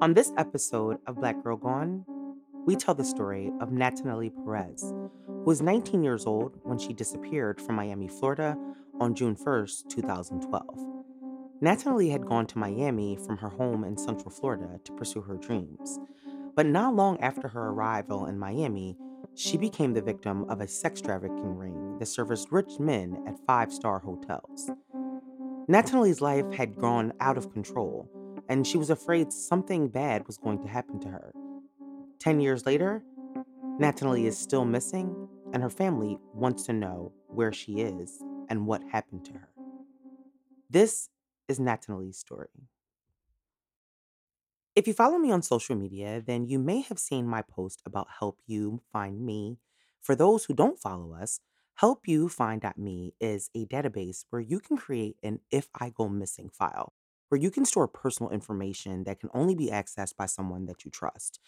On this episode of Black Girl Gone, we tell the story of Natanalie Perez, who was 19 years old when she disappeared from Miami, Florida on June 1st, 2012. Natanalie had gone to Miami from her home in Central Florida to pursue her dreams. But not long after her arrival in Miami, she became the victim of a sex trafficking ring that serviced rich men at five-star hotels. Natanalie's life had gone out of control, and she was afraid something bad was going to happen to her. 10 years later, Natanalie is still missing, and her family wants to know where she is and what happened to her. This is Natanalie's story. If you follow me on social media, then you may have seen my post about Help You Find Me. For those who don't follow us, Help You Find.me is a database where you can create an If I Go Missing file, where you can store personal information that can only be accessed by someone that you trust.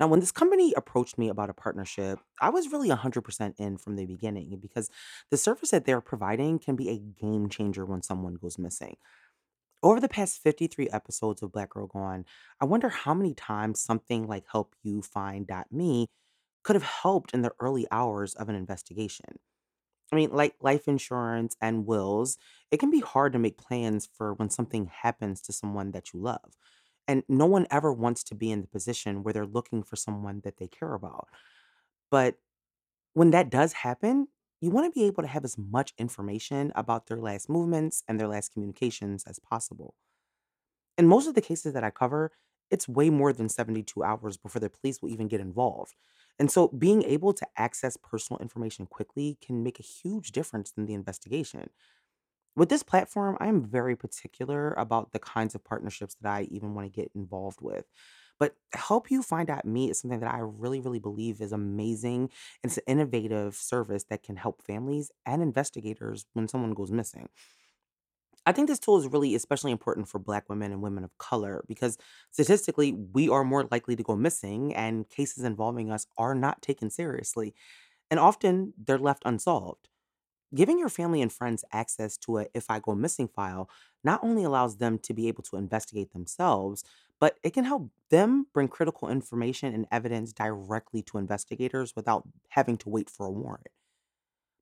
Now, when this company approached me about a partnership, I was really 100% in from the beginning because the service that they're providing can be a game changer when someone goes missing. Over the past 53 episodes of Black Girl Gone, I wonder how many times something like Help You Find.me could have helped in the early hours of an investigation. I mean, like life insurance and wills, it can be hard to make plans for when something happens to someone that you love. And no one ever wants to be in the position where they're looking for someone that they care about. But when that does happen, you want to be able to have as much information about their last movements and their last communications as possible. In most of the cases that I cover, it's way more than 72 hours before the police will even get involved. And so being able to access personal information quickly can make a huge difference in the investigation. With this platform, I am very particular about the kinds of partnerships that I even want to get involved with. But Help You Find.me is something that I really believe is amazing. It's an innovative service that can help families and investigators when someone goes missing. I think this tool is really especially important for Black women and women of color because statistically, we are more likely to go missing and cases involving us are not taken seriously. And often they're left unsolved. Giving your family and friends access to a If I Go Missing file not only allows them to be able to investigate themselves, but it can help them bring critical information and evidence directly to investigators without having to wait for a warrant.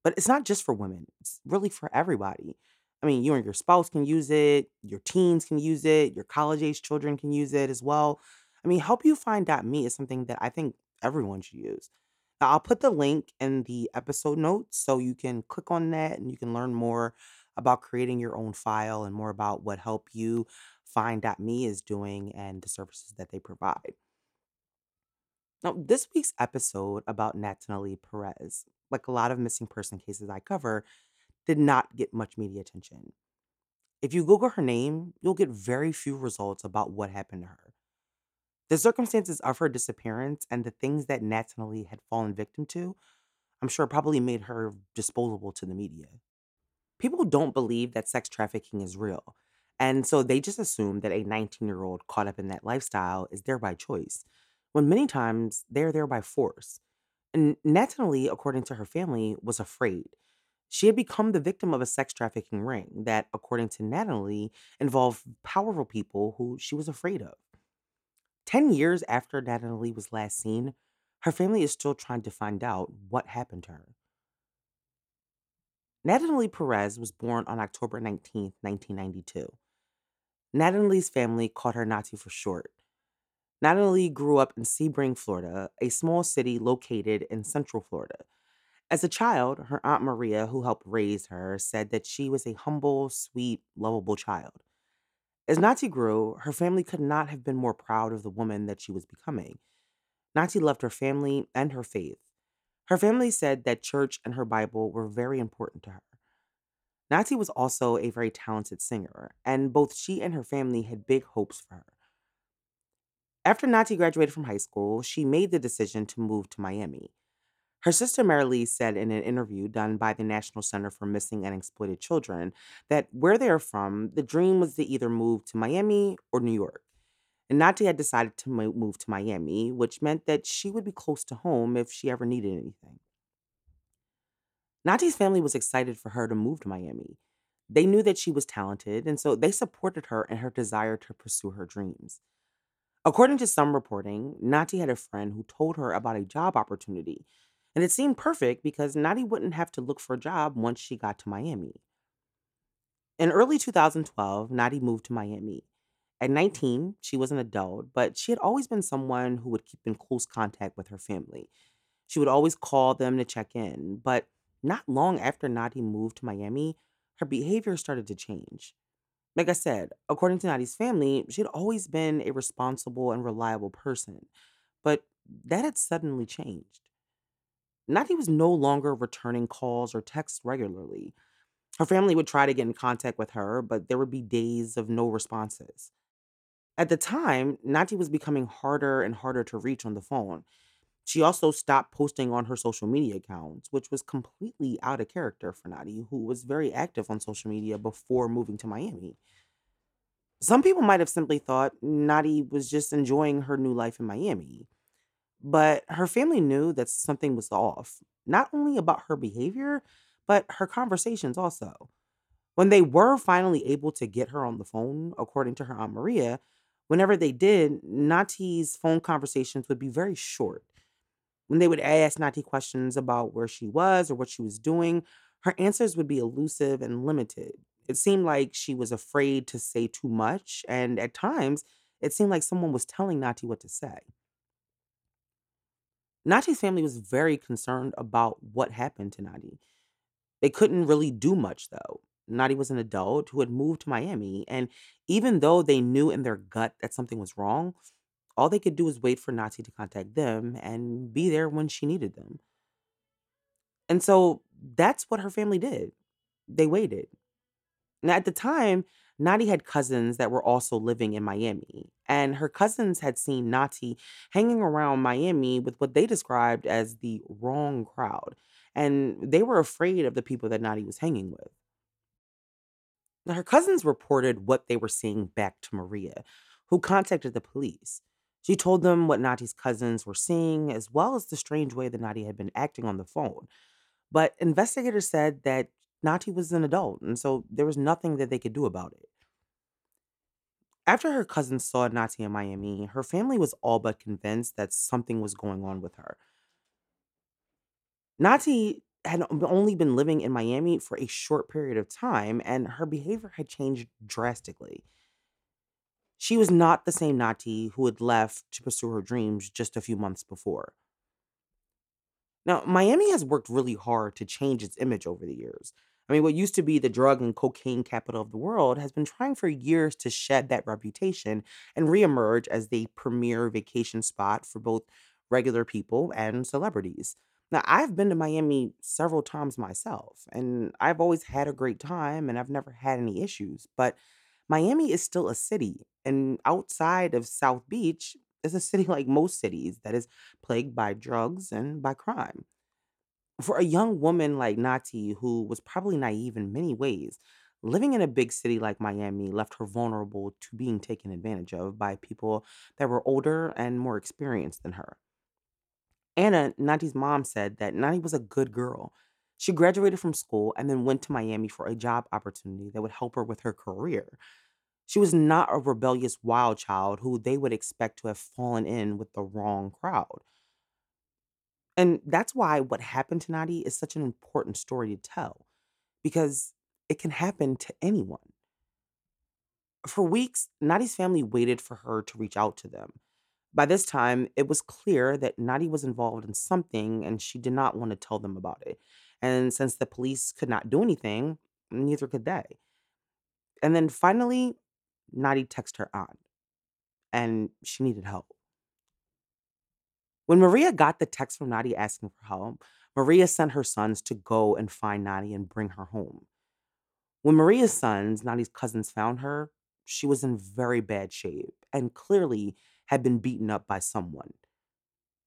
But it's not just for women. It's really for everybody. I mean, you and your spouse can use it, your teens can use it, your college-age children can use it as well. I mean, Help You Find.me is something that I think everyone should use. Now, I'll put the link in the episode notes so you can click on that and you can learn more about creating your own file and more about what Help You Find.me is doing and the services that they provide. Now, this week's episode about Natanalie Perez, like a lot of missing person cases I cover, did not get much media attention. If you Google her name, you'll get very few results about what happened to her. The circumstances of her disappearance and the things that Natanalie had fallen victim to, I'm sure probably made her disposable to the media. People don't believe that sex trafficking is real, and so they just assume that a 19-year-old caught up in that lifestyle is there by choice, when many times they're there by force. And Natanalie, according to her family, was afraid. She had become the victim of a sex trafficking ring that, according to Natanalie, involved powerful people who she was afraid of. 10 years after Natanalie was last seen, her family is still trying to find out what happened to her. Natanalie Perez was born on October 19, 1992. Natalie's family called her Nati for short. Natanalie grew up in Sebring, Florida, a small city located in central Florida. As a child, her aunt Maria, who helped raise her, said that she was a humble, sweet, lovable child. As Nati grew, her family could not have been more proud of the woman that she was becoming. Nati loved her family and her faith. Her family said that church and her Bible were very important to her. Nati was also a very talented singer, and both she and her family had big hopes for her. After Nati graduated from high school, she made the decision to move to Miami. Her sister Marilee said in an interview done by the National Center for Missing and Exploited Children that where they are from, the dream was to either move to Miami or New York. And Nati had decided to move to Miami, which meant that she would be close to home if she ever needed anything. Nati's family was excited for her to move to Miami. They knew that she was talented, and so they supported her in her desire to pursue her dreams. According to some reporting, Nati had a friend who told her about a job opportunity, and it seemed perfect because Nati wouldn't have to look for a job once she got to Miami. In early 2012, Nati moved to Miami. At 19, she was an adult, but she had always been someone who would keep in close contact with her family. She would always call them to check in, but not long after Nati moved to Miami, her behavior started to change. Like I said, according to Nati's family, she had always been a responsible and reliable person, but that had suddenly changed. Nati was no longer returning calls or texts regularly. Her family would try to get in contact with her, but there would be days of no responses. At the time, Nati was becoming harder and harder to reach on the phone. She also stopped posting on her social media accounts, which was completely out of character for Nati, who was very active on social media before moving to Miami. Some people might have simply thought Nati was just enjoying her new life in Miami. But her family knew that something was off, not only about her behavior, but her conversations also. When they were finally able to get her on the phone, according to her Aunt Maria, whenever they did, Nati's phone conversations would be very short. When they would ask Nati questions about where she was or what she was doing, her answers would be elusive and limited. It seemed like she was afraid to say too much, and at times, it seemed like someone was telling Nati what to say. Nati's family was very concerned about what happened to Nati. They couldn't really do much, though. Nati was an adult who had moved to Miami, and even though they knew in their gut that something was wrong, all they could do was wait for Nati to contact them and be there when she needed them. And so that's what her family did. They waited. Now, at the time, Nati had cousins that were also living in Miami, and her cousins had seen Nati hanging around Miami with what they described as the wrong crowd, and they were afraid of the people that Nati was hanging with. Now, her cousins reported what they were seeing back to Maria, who contacted the police. She told them what Nati's cousins were seeing, as well as the strange way that Nati had been acting on the phone. But investigators said that Nati was an adult, and so there was nothing that they could do about it. After her cousins saw Nati in Miami, her family was all but convinced that something was going on with her. Nati had only been living in Miami for a short period of time, and her behavior had changed drastically. She was not the same Nati who had left to pursue her dreams just a few months before. Now, Miami has worked really hard to change its image over the years. I mean, what used to be the drug and cocaine capital of the world has been trying for years to shed that reputation and reemerge as the premier vacation spot for both regular people and celebrities. Now, I've been to Miami several times myself, and I've always had a great time, and I've never had any issues. But Miami is still a city, and outside of South Beach, it's a city like most cities that is plagued by drugs and by crime. For a young woman like Nati, who was probably naive in many ways, living in a big city like Miami left her vulnerable to being taken advantage of by people that were older and more experienced than her. Anna, Nati's mom, said that Nati was a good girl. She graduated from school and then went to Miami for a job opportunity that would help her with her career. She was not a rebellious wild child who they would expect to have fallen in with the wrong crowd. And that's why what happened to Nati is such an important story to tell, because it can happen to anyone. For weeks, Nati's family waited for her to reach out to them. By this time, it was clear that Nati was involved in something and she did not want to tell them about it. And since the police could not do anything, neither could they. And then finally, Nati texted her aunt, and she needed help. When Maria got the text from Nati asking for help, Maria sent her sons to go and find Nati and bring her home. When Maria's sons, Nati's cousins, found her, she was in very bad shape and clearly had been beaten up by someone.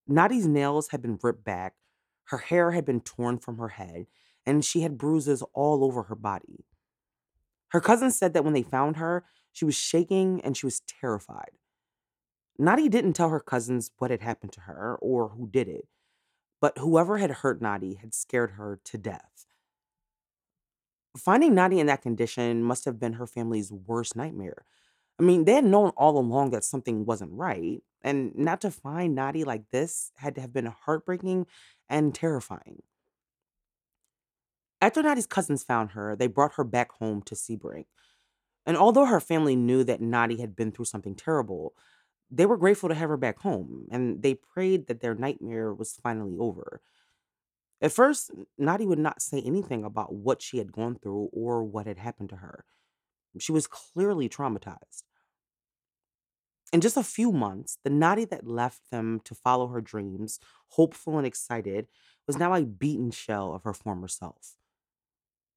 Nati's nails had been ripped back, her hair had been torn from her head, and she had bruises all over her body. Her cousins said that when they found her, she was shaking and she was terrified. Nati didn't tell her cousins what had happened to her or who did it, but whoever had hurt Nati had scared her to death. Finding Nati in that condition must have been her family's worst nightmare. I mean, they had known all along that something wasn't right, and not to find Nati like this had to have been heartbreaking and terrifying. After Nati's cousins found her, they brought her back home to Sebring. And although her family knew that Nati had been through something terrible, they were grateful to have her back home, and they prayed that their nightmare was finally over. At first, Nati would not say anything about what she had gone through or what had happened to her. She was clearly traumatized. In just a few months, the Nati that left them to follow her dreams, hopeful and excited, was now a beaten shell of her former self.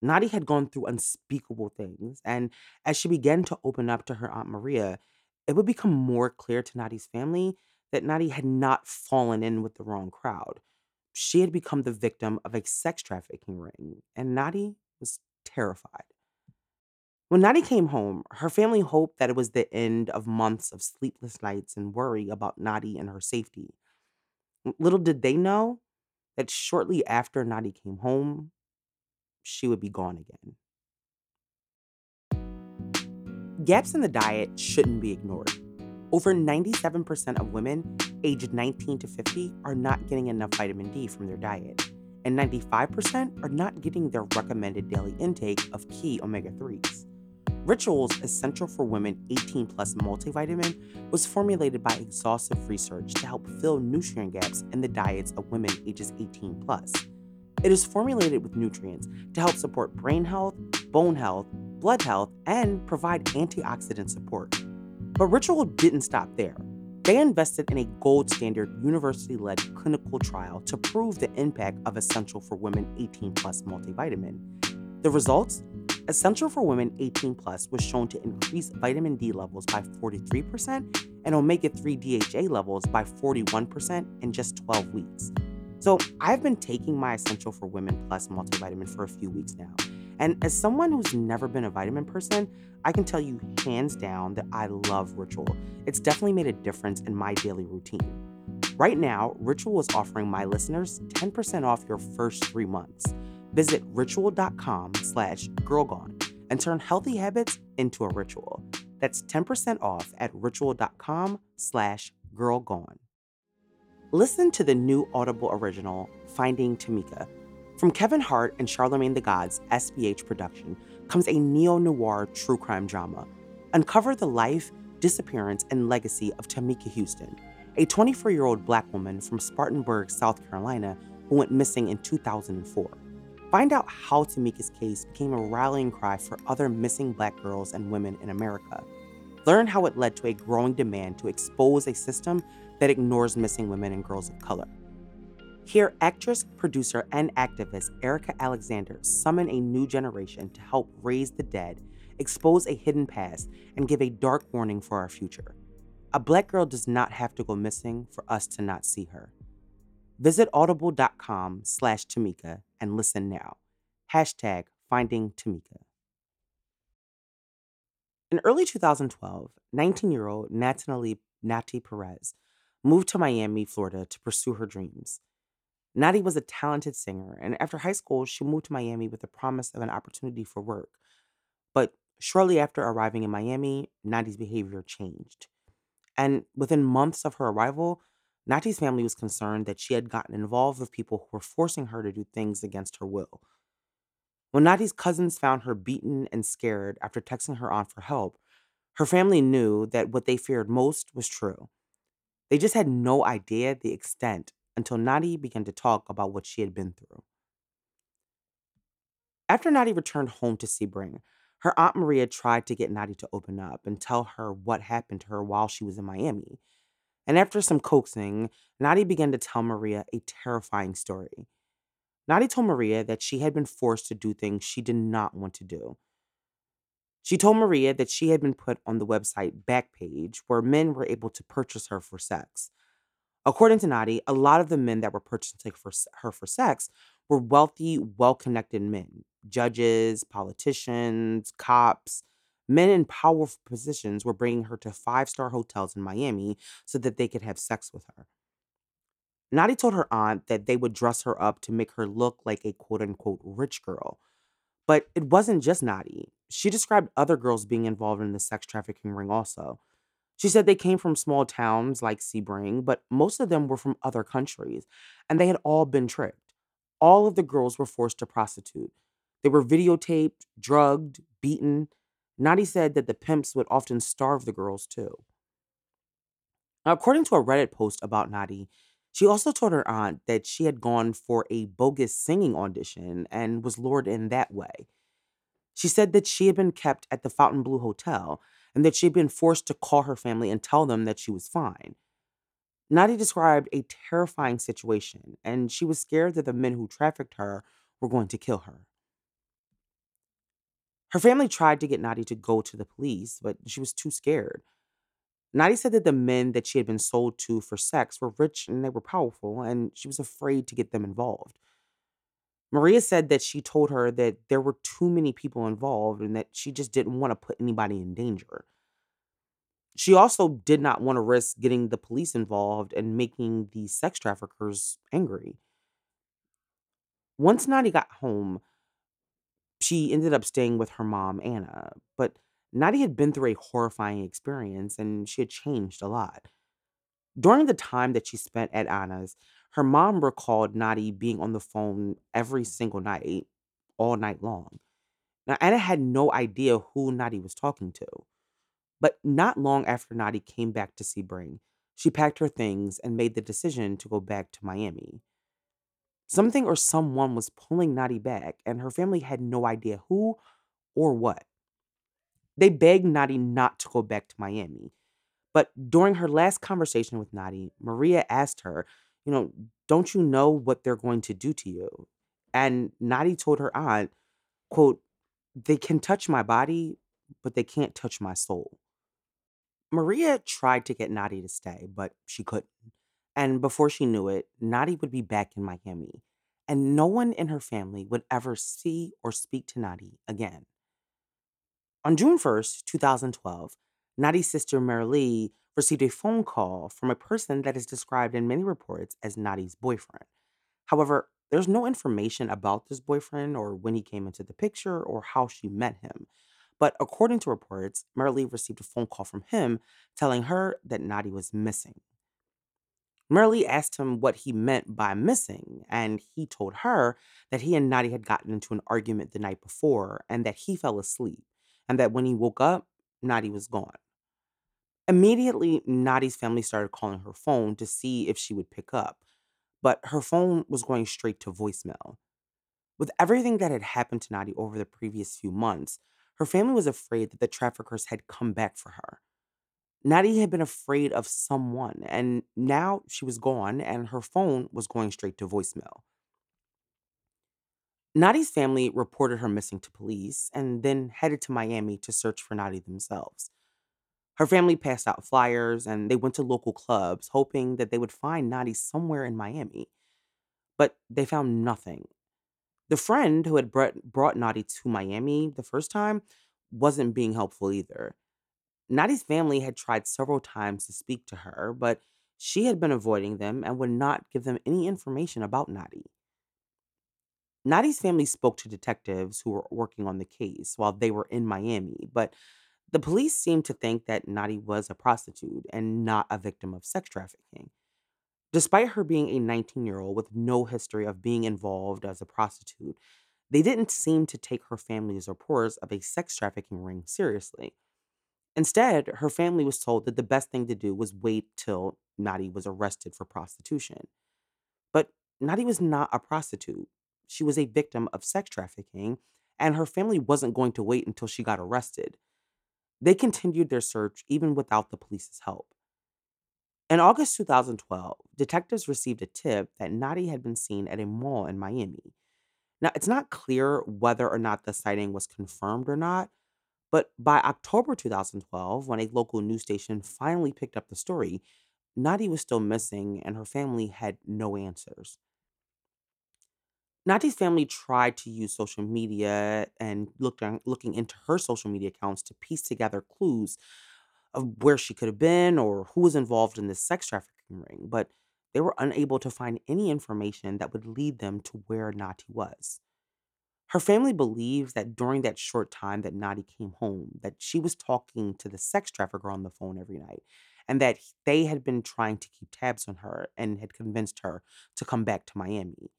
Nati had gone through unspeakable things, and as she began to open up to her Aunt Maria, it would become more clear to Nati's family that Nati had not fallen in with the wrong crowd. She had become the victim of a sex trafficking ring, and Nati was terrified. When Nati came home, her family hoped that it was the end of months of sleepless nights and worry about Nati and her safety. Little did they know that shortly after Nati came home, she would be gone again. Gaps in the diet shouldn't be ignored. Over 97% of women aged 19 to 50 are not getting enough vitamin D from their diet, and 95% are not getting their recommended daily intake of key omega-3s. Ritual's Essential for Women 18 Plus multivitamin was formulated by exhaustive research to help fill nutrient gaps in the diets of women ages 18 plus. It is formulated with nutrients to help support brain health, bone health, blood health, and provide antioxidant support. But Ritual didn't stop there. They invested in a gold standard university-led clinical trial to prove the impact of Essential for Women 18 Plus multivitamin. The results? Essential for Women 18 Plus was shown to increase vitamin D levels by 43% and omega-3 DHA levels by 41% in just 12 weeks. So I've been taking my Essential for Women Plus multivitamin for a few weeks now. And as someone who's never been a vitamin person, I can tell you hands down that I love Ritual. It's definitely made a difference in my daily routine. Right now, Ritual is offering my listeners 10% off your first 3 months. Visit ritual.com/girlgone and turn healthy habits into a ritual. That's 10% off at ritual.com/girlgone. Listen to the new Audible original, Finding Tamika. From Kevin Hart and Charlemagne the God's SBH production comes a neo-noir true crime drama. Uncover the life, disappearance, and legacy of Tamika Houston, a 24-year-old Black woman from Spartanburg, South Carolina, who went missing in 2004. Find out how Tamika's case became a rallying cry for other missing Black girls and women in America. Learn how it led to a growing demand to expose a system that ignores missing women and girls of color. Here, actress, producer, and activist Erica Alexander summon a new generation to help raise the dead, expose a hidden past, and give a dark warning for our future. A Black girl does not have to go missing for us to not see her. Visit audible.com/Tamika and listen now. #FindingTamika. In early 2012, 19-year-old Natanalie Perez moved to Miami, Florida to pursue her dreams. Natty was a talented singer, and after high school, she moved to Miami with the promise of an opportunity for work. But shortly after arriving in Miami, Natty's behavior changed. And within months of her arrival, Natty's family was concerned that she had gotten involved with people who were forcing her to do things against her will. When Natty's cousins found her beaten and scared after texting her aunt for help, her family knew that what they feared most was true. They just had no idea the extent until Natty began to talk about what she had been through. After Natty returned home to Sebring, her Aunt Maria tried to get Natty to open up and tell her what happened to her while she was in Miami. And after some coaxing, Natty began to tell Maria a terrifying story. Natty told Maria that she had been forced to do things she did not want to do. She told Maria that she had been put on the website Backpage, where men were able to purchase her for sex. According to Natty, a lot of the men that were purchasing her for sex were wealthy, well-connected men, judges, politicians, cops. Men in powerful positions were bringing her to five-star hotels in Miami so that they could have sex with her. Natty told her aunt that they would dress her up to make her look like a quote-unquote rich girl. But it wasn't just Natty. She described other girls being involved in the sex trafficking ring also. She said they came from small towns like Sebring, but most of them were from other countries, and they had all been tricked. All of the girls were forced to prostitute. They were videotaped, drugged, beaten. Natty said that the pimps would often starve the girls, too. Now, according to a Reddit post about Natty, she also told her aunt that she had gone for a bogus singing audition and was lured in that way. She said that she had been kept at the Fontainebleau Hotel and that she had been forced to call her family and tell them that she was fine. Natty described a terrifying situation, and she was scared that the men who trafficked her were going to kill her. Her family tried to get Natty to go to the police, but she was too scared. Natty said that the men that she had been sold to for sex were rich and they were powerful, and she was afraid to get them involved. Maria said that she told her that there were too many people involved and that she just didn't want to put anybody in danger. She also did not want to risk getting the police involved and making the sex traffickers angry. Once Natty got home, she ended up staying with her mom, Anna, but Natty had been through a horrifying experience and she had changed a lot. During the time that she spent at Anna's, her mom recalled Natty being on the phone every single night, all night long. Now, Anna had no idea who Natty was talking to. But not long after Natty came back to Sebring, she packed her things and made the decision to go back to Miami. Something or someone was pulling Natty back, and her family had no idea who or what. They begged Natty not to go back to Miami. But during her last conversation with Natty, Maria asked her, don't you know what they're going to do to you? And Natty told her aunt, quote, they can touch my body, but they can't touch my soul. Maria tried to get Natty to stay, but she couldn't. And before she knew it, Natty would be back in Miami, and no one in her family would ever see or speak to Natty again. On June 1st, 2012, Natty's sister Marilee received a phone call from a person that is described in many reports as Natty's boyfriend. However, there's no information about this boyfriend or when he came into the picture or how she met him. But according to reports, Marilee received a phone call from him telling her that Natty was missing. Marilee asked him what he meant by missing, and he told her that he and Natty had gotten into an argument the night before and that he fell asleep, and that when he woke up, Natty was gone. Immediately, Natty's family started calling her phone to see if she would pick up, but her phone was going straight to voicemail. With everything that had happened to Natty over the previous few months, her family was afraid that the traffickers had come back for her. Natty had been afraid of someone, and now she was gone, and her phone was going straight to voicemail. Natty's family reported her missing to police and then headed to Miami to search for Natty themselves. Her family passed out flyers, and they went to local clubs, hoping that they would find Natty somewhere in Miami. But they found nothing. The friend who had brought Natty to Miami the first time wasn't being helpful either. Nadi's family had tried several times to speak to her, but she had been avoiding them and would not give them any information about Nadi. Nadi's family spoke to detectives who were working on the case while they were in Miami, but the police seemed to think that Nadi was a prostitute and not a victim of sex trafficking. Despite her being a 19-year-old with no history of being involved as a prostitute, they didn't seem to take her family's reports of a sex trafficking ring seriously. Instead, her family was told that the best thing to do was wait till Nadi was arrested for prostitution. But Nadi was not a prostitute. She was a victim of sex trafficking, and her family wasn't going to wait until she got arrested. They continued their search even without the police's help. In August 2012, detectives received a tip that Nadi had been seen at a mall in Miami. Now, it's not clear whether or not the sighting was confirmed or not, but by October 2012, when a local news station finally picked up the story, Nadi was still missing and her family had no answers. Nadi's family tried to use social media and looking into her social media accounts to piece together clues of where she could have been or who was involved in this sex trafficking ring, but they were unable to find any information that would lead them to where Nadi was. Her family believes that during that short time that Nadi came home, that she was talking to the sex trafficker on the phone every night, and that they had been trying to keep tabs on her and had convinced her to come back to Miami.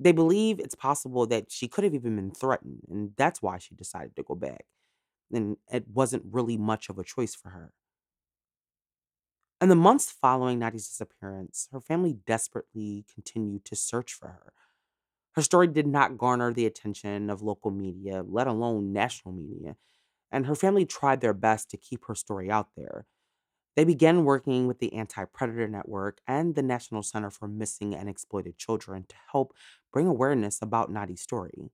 They believe it's possible that she could have even been threatened, and that's why she decided to go back. And it wasn't really much of a choice for her. In the months following Nadi's disappearance, her family desperately continued to search for her. Her story did not garner the attention of local media, let alone national media, and her family tried their best to keep her story out there. They began working with the Anti-Predator Network and the National Center for Missing and Exploited Children to help bring awareness about Nadi's story.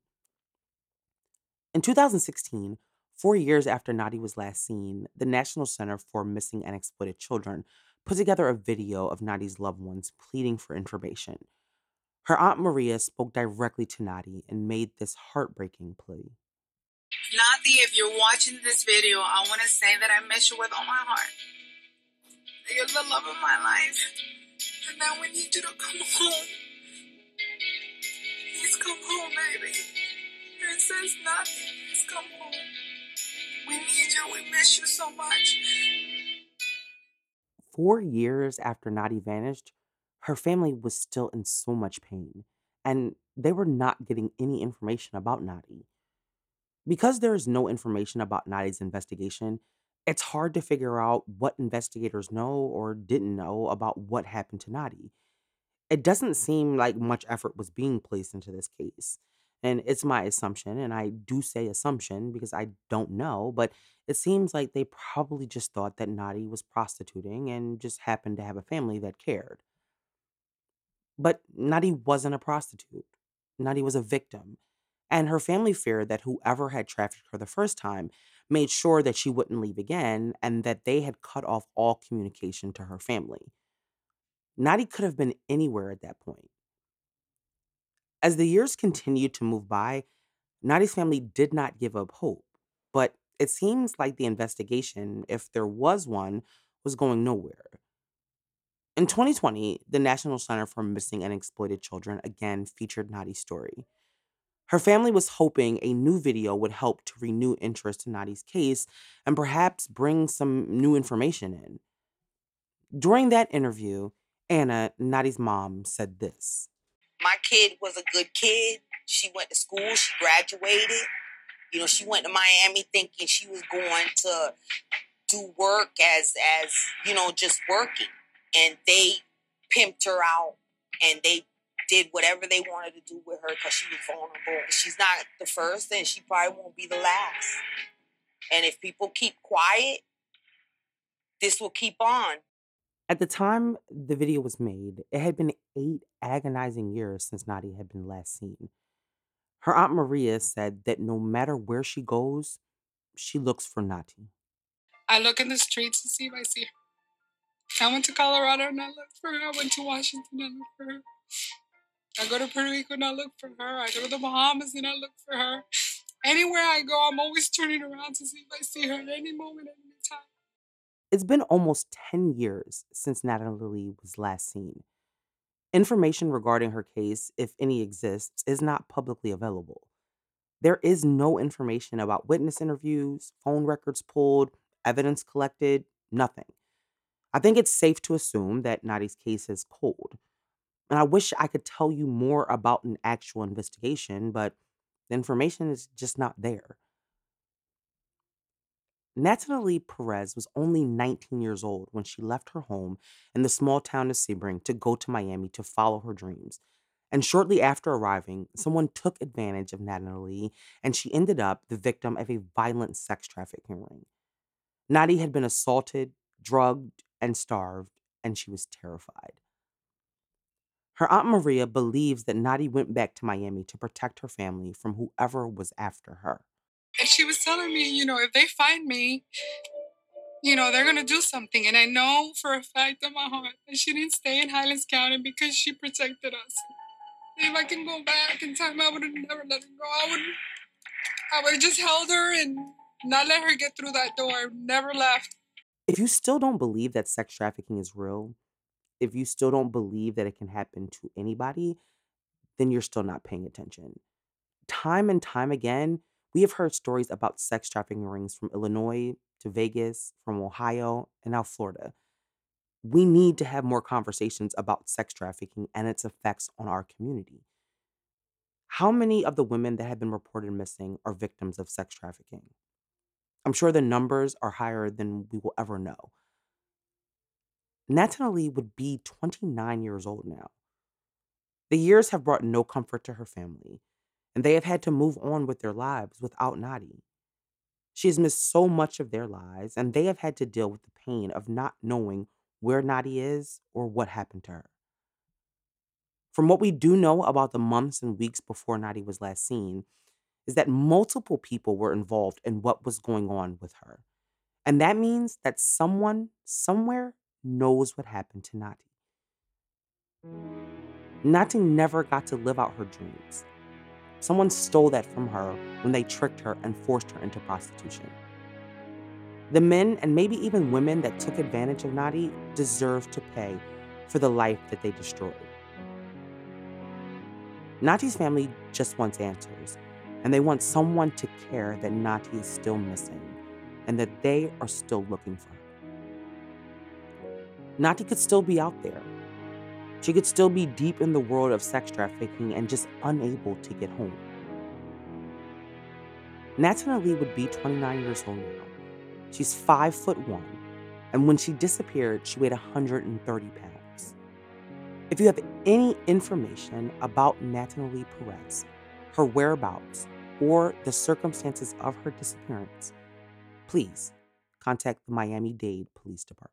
In 2016, 4 years after Nadi was last seen, the National Center for Missing and Exploited Children put together a video of Nadi's loved ones pleading for information. Her aunt Maria spoke directly to Nadi and made this heartbreaking plea. Nadi, if you're watching this video, I want to say that I miss you with all my heart. You're the love of my life. And now we need you to come home. Please come home, baby. It says nothing. Please come home. We need you. We miss you so much. 4 years after Nadi vanished, her family was still in so much pain, and they were not getting any information about Nadi. Because there is no information about Nadi's investigation, it's hard to figure out what investigators know or didn't know about what happened to Nadi. It doesn't seem like much effort was being placed into this case. And it's my assumption, and I do say assumption because I don't know, but it seems like they probably just thought that Nadi was prostituting and just happened to have a family that cared. But Nadi wasn't a prostitute. Nadi was a victim. And her family feared that whoever had trafficked her the first time made sure that she wouldn't leave again and that they had cut off all communication to her family. Nadi could have been anywhere at that point. As the years continued to move by, Nadi's family did not give up hope, but it seems like the investigation, if there was one, was going nowhere. In 2020, the National Center for Missing and Exploited Children again featured Nadi's story. Her family was hoping a new video would help to renew interest in Nadi's case and perhaps bring some new information in. During that interview, Anna, Nadi's mom, said this. My kid was a good kid. She went to school. She graduated. You know, she went to Miami thinking she was going to do work as you know, just working. And they pimped her out and they did whatever they wanted to do with her because she was vulnerable. She's not the first, and she probably won't be the last. And if people keep quiet, this will keep on. At the time the video was made, it had been 8 agonizing years since Nadi had been last seen. Her aunt Maria said that no matter where she goes, she looks for Nadi. I look in the streets to see if I see her. I went to Colorado and I looked for her. I went to Washington and I looked for her. I go to Puerto Rico and I look for her. I go to the Bahamas and I look for her. Anywhere I go, I'm always turning around to see if I see her at any moment, at any time. It's been almost 10 years since Natanalie was last seen. Information regarding her case, if any exists, is not publicly available. There is no information about witness interviews, phone records pulled, evidence collected, nothing. I think it's safe to assume that Natty's case is cold. And I wish I could tell you more about an actual investigation, but the information is just not there. Natanalie Perez was only 19 years old when she left her home in the small town of Sebring to go to Miami to follow her dreams. And shortly after arriving, someone took advantage of Natanalie, and she ended up the victim of a violent sex trafficking ring. Natty had been assaulted, drugged, and starved, and she was terrified. Her Aunt Maria believes that Natty went back to Miami to protect her family from whoever was after her. And she was telling me, if they find me, they're going to do something. And I know for a fact in my heart that she didn't stay in Highlands County because she protected us. If I can go back in time, I would have never let her go. I would have just held her and not let her get through that door. Never left. If you still don't believe that sex trafficking is real, if you still don't believe that it can happen to anybody, then you're still not paying attention. Time and time again, we have heard stories about sex trafficking rings from Illinois to Vegas, from Ohio, and now Florida. We need to have more conversations about sex trafficking and its effects on our community. How many of the women that have been reported missing are victims of sex trafficking? I'm sure the numbers are higher than we will ever know. Natanalie would be 29 years old now. The years have brought no comfort to her family, and they have had to move on with their lives without Natty. She has missed so much of their lives, and they have had to deal with the pain of not knowing where Natty is or what happened to her. From what we do know about the months and weeks before Natty was last seen, is that multiple people were involved in what was going on with her. And that means that someone, somewhere, knows what happened to Natty. Natty never got to live out her dreams. Someone stole that from her when they tricked her and forced her into prostitution. The men and maybe even women that took advantage of Natty deserve to pay for the life that they destroyed. Natty's family just wants answers, and they want someone to care that Natty is still missing and that they are still looking for her. Natty could still be out there. She could still be deep in the world of sex trafficking and just unable to get home. Natanalie would be 29 years old now. She's 5'1", and when she disappeared, she weighed 130 pounds. If you have any information about Natanalie Perez, her whereabouts, or the circumstances of her disappearance, please contact the Miami-Dade Police Department.